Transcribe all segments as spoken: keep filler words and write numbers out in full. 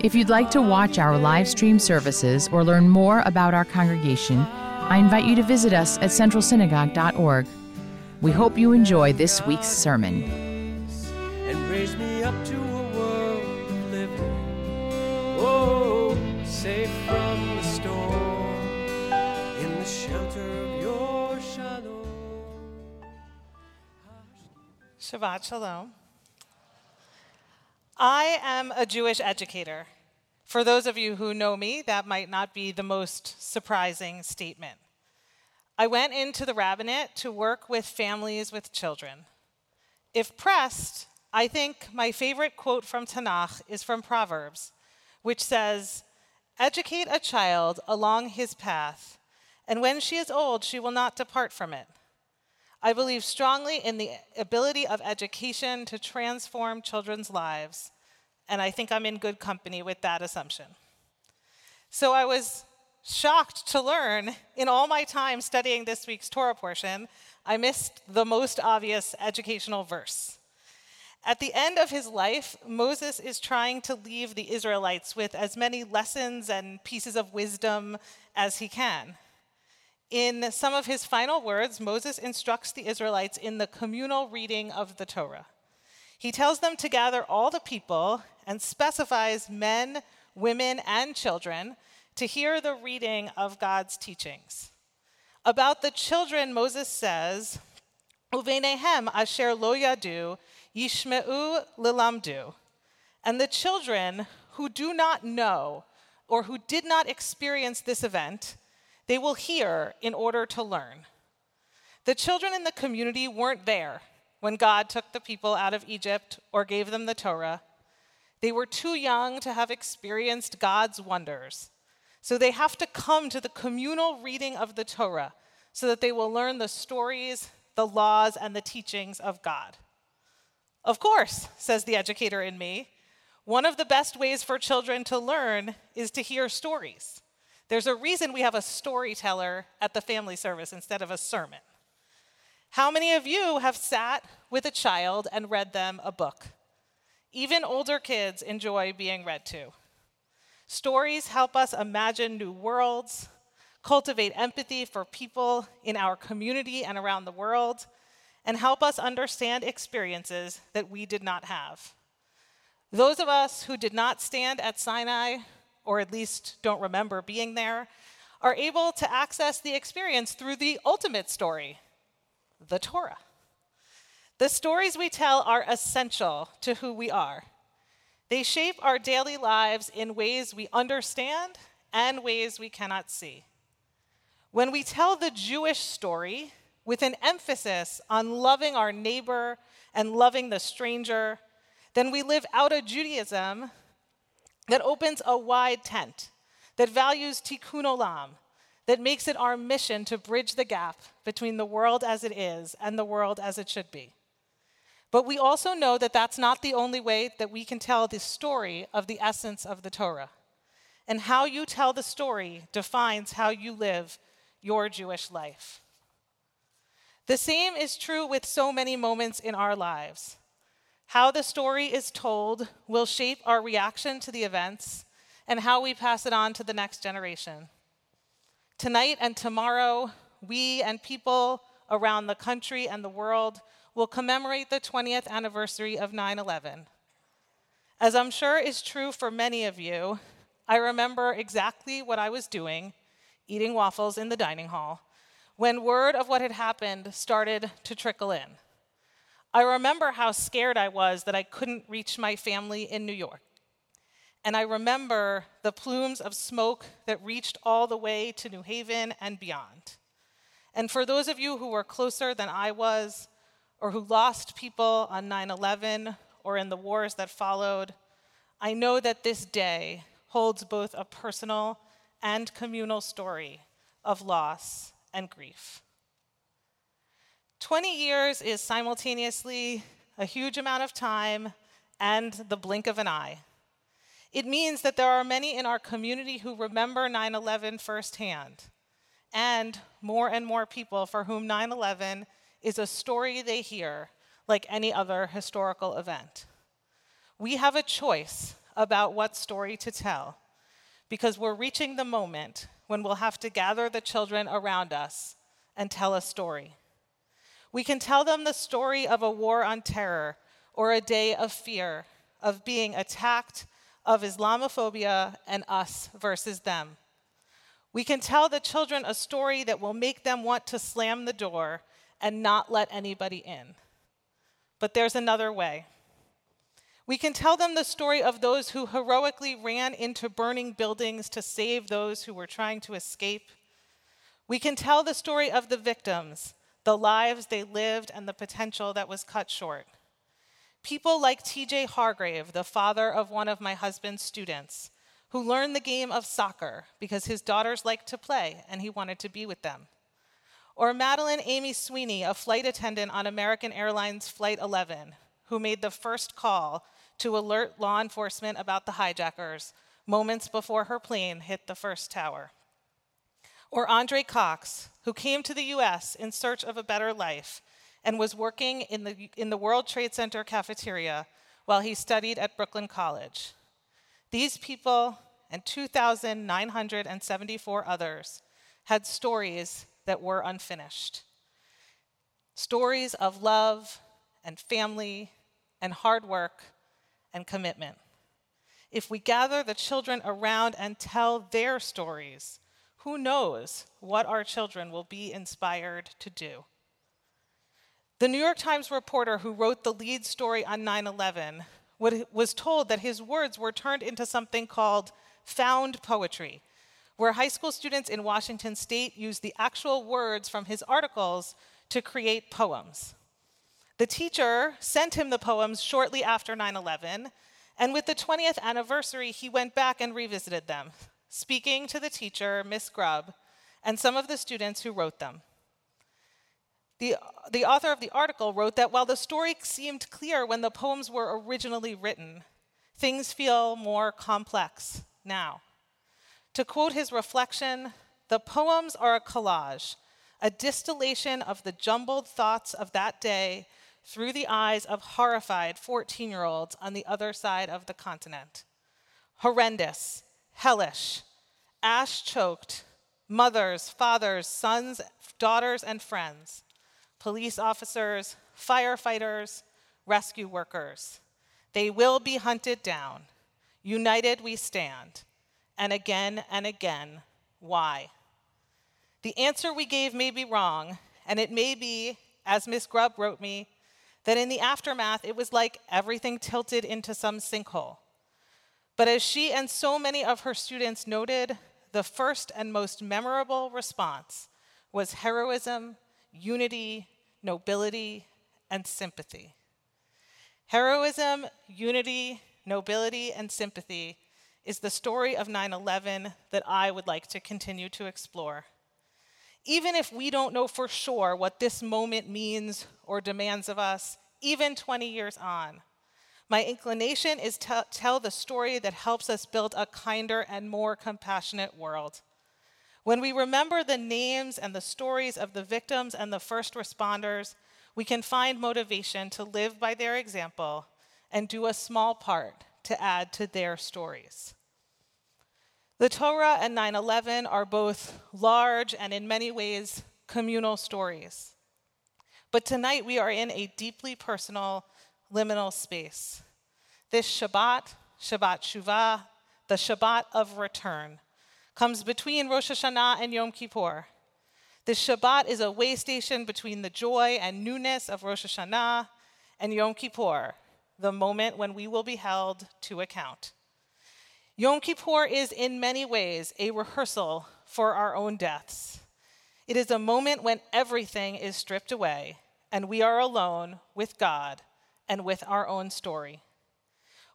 If you'd like to watch our live stream services or learn more about our congregation, I invite you to visit us at central synagogue dot org. We hope you enjoy this week's sermon. And raise me up to a world of living, oh, safe from the storm, in the shelter of your shalom. Shabbat shalom. I am a Jewish educator. For those of you who know me, that might not be the most surprising statement. I went into the rabbinate to work with families with children. If pressed, I think my favorite quote from Tanakh is from Proverbs, which says, "Educate a child along his path, and when she is old, she will not depart from it." I believe strongly in the ability of education to transform children's lives, and I think I'm in good company with that assumption. So I was shocked to learn, in all my time studying this week's Torah portion, I missed the most obvious educational verse. At the end of his life, Moses is trying to leave the Israelites with as many lessons and pieces of wisdom as he can. In some of his final words, Moses instructs the Israelites in the communal reading of the Torah. He tells them to gather all the people and specifies men, women, and children to hear the reading of God's teachings. About the children, Moses says, "Uvenehem asher lo yadu yishmeu lilamdu." And the children who do not know or who did not experience this event, they will hear in order to learn. The children in the community weren't there when God took the people out of Egypt or gave them the Torah. They were too young to have experienced God's wonders. So they have to come to the communal reading of the Torah so that they will learn the stories, the laws, and the teachings of God. Of course, says the educator in me, one of the best ways for children to learn is to hear stories. There's a reason we have a storyteller at the family service instead of a sermon. How many of you have sat with a child and read them a book? Even older kids enjoy being read to. Stories help us imagine new worlds, cultivate empathy for people in our community and around the world, and help us understand experiences that we did not have. Those of us who did not stand at Sinai, or at least don't remember being there, are able to access the experience through the ultimate story, the Torah. The stories we tell are essential to who we are. They shape our daily lives in ways we understand and ways we cannot see. When we tell the Jewish story with an emphasis on loving our neighbor and loving the stranger, then we live out a Judaism that opens a wide tent, that values tikkun olam, that makes it our mission to bridge the gap between the world as it is and the world as it should be. But we also know that that's not the only way that we can tell the story of the essence of the Torah. And how you tell the story defines how you live your Jewish life. The same is true with so many moments in our lives. How the story is told will shape our reaction to the events and how we pass it on to the next generation. Tonight and tomorrow, we and people around the country and the world will commemorate the twentieth anniversary of nine eleven. As I'm sure is true for many of you, I remember exactly what I was doing, eating waffles in the dining hall, when word of what had happened started to trickle in. I remember how scared I was that I couldn't reach my family in New York. And I remember the plumes of smoke that reached all the way to New Haven and beyond. And for those of you who were closer than I was, or who lost people on nine eleven or in the wars that followed, I know that this day holds both a personal and communal story of loss and grief. twenty years is simultaneously a huge amount of time and the blink of an eye. It means that there are many in our community who remember nine eleven firsthand, and more and more people for whom nine eleven is a story they hear like any other historical event. We have a choice about what story to tell, because we're reaching the moment when we'll have to gather the children around us and tell a story. We can tell them the story of a war on terror, or a day of fear, of being attacked, of Islamophobia and us versus them. We can tell the children a story that will make them want to slam the door and not let anybody in. But there's another way. We can tell them the story of those who heroically ran into burning buildings to save those who were trying to escape. We can tell the story of the victims, the lives they lived, and the potential that was cut short. People like T J Hargrave, the father of one of my husband's students, who learned the game of soccer because his daughters liked to play and he wanted to be with them. Or Madeline Amy Sweeney, a flight attendant on American Airlines Flight eleven, who made the first call to alert law enforcement about the hijackers moments before her plane hit the first tower. Or Andre Cox, who came to the U S in search of a better life and was working in the, in the World Trade Center cafeteria while he studied at Brooklyn College. These people and two thousand nine hundred seventy-four others had stories that were unfinished. Stories of love and family and hard work and commitment. If we gather the children around and tell their stories, who knows what our children will be inspired to do. The New York Times reporter who wrote the lead story on nine eleven was told that his words were turned into something called found poetry, where high school students in Washington State used the actual words from his articles to create poems. The teacher sent him the poems shortly after nine eleven, and with the twentieth anniversary, he went back and revisited them, speaking to the teacher, Miss Grubb, and some of the students who wrote them. The, the author of the article wrote that while the story seemed clear when the poems were originally written, things feel more complex now. To quote his reflection, "The poems are a collage, a distillation of the jumbled thoughts of that day through the eyes of horrified fourteen-year-olds on the other side of the continent. Horrendous, hellish, ash-choked, mothers, fathers, sons, daughters, and friends. Police officers, firefighters, rescue workers. They will be hunted down. United we stand. And again and again, why? The answer we gave may be wrong, and it may be, as Miss Grubb wrote me, that in the aftermath it was like everything tilted into some sinkhole. But as she and so many of her students noted, the first and most memorable response was heroism, unity, nobility, and sympathy. Heroism, unity, nobility, and sympathy is the story of nine eleven that I would like to continue to explore. Even if we don't know for sure what this moment means or demands of us, even twenty years on, my inclination is to tell the story that helps us build a kinder and more compassionate world. When we remember the names and the stories of the victims and the first responders, we can find motivation to live by their example and do a small part to add to their stories. The Torah and nine eleven are both large and in many ways communal stories. But tonight we are in a deeply personal, liminal space. This Shabbat, Shabbat Shuvah, the Shabbat of return, comes between Rosh Hashanah and Yom Kippur. This Shabbat is a way station between the joy and newness of Rosh Hashanah and Yom Kippur, the moment when we will be held to account. Yom Kippur is in many ways a rehearsal for our own deaths. It is a moment when everything is stripped away and we are alone with God and with our own story.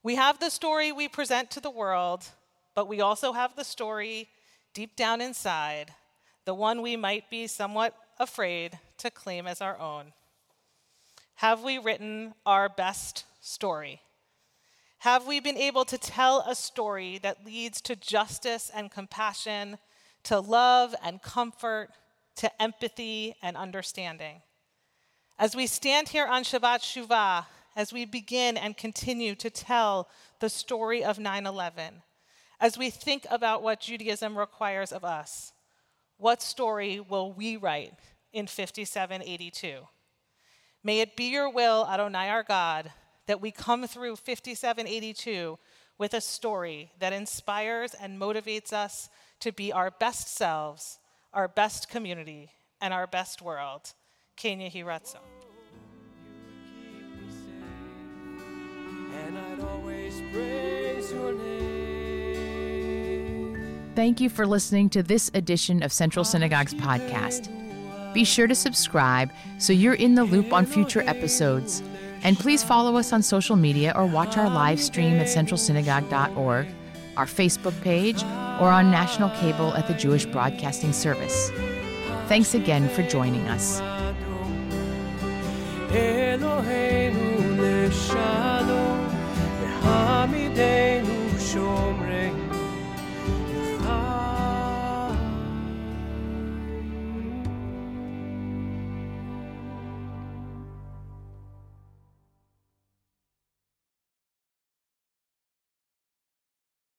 We have the story we present to the world, but we also have the story deep down inside, the one we might be somewhat afraid to claim as our own. Have we written our best story? Have we been able to tell a story that leads to justice and compassion, to love and comfort, to empathy and understanding? As we stand here on Shabbat Shuvah, as we begin and continue to tell the story of nine eleven, as we think about what Judaism requires of us, what story will we write in fifty-seven eighty-two? May it be your will, Adonai our God, that we come through fifty-seven eighty-two with a story that inspires and motivates us to be our best selves, our best community, and our best world. Ken yehi ratzon. Thank you for listening to this edition of Central Synagogue's podcast. Be sure to subscribe so you're in the loop on future episodes. And please follow us on social media or watch our live stream at central synagogue dot org, our Facebook page, or on national cable at the Jewish Broadcasting Service. Thanks again for joining us.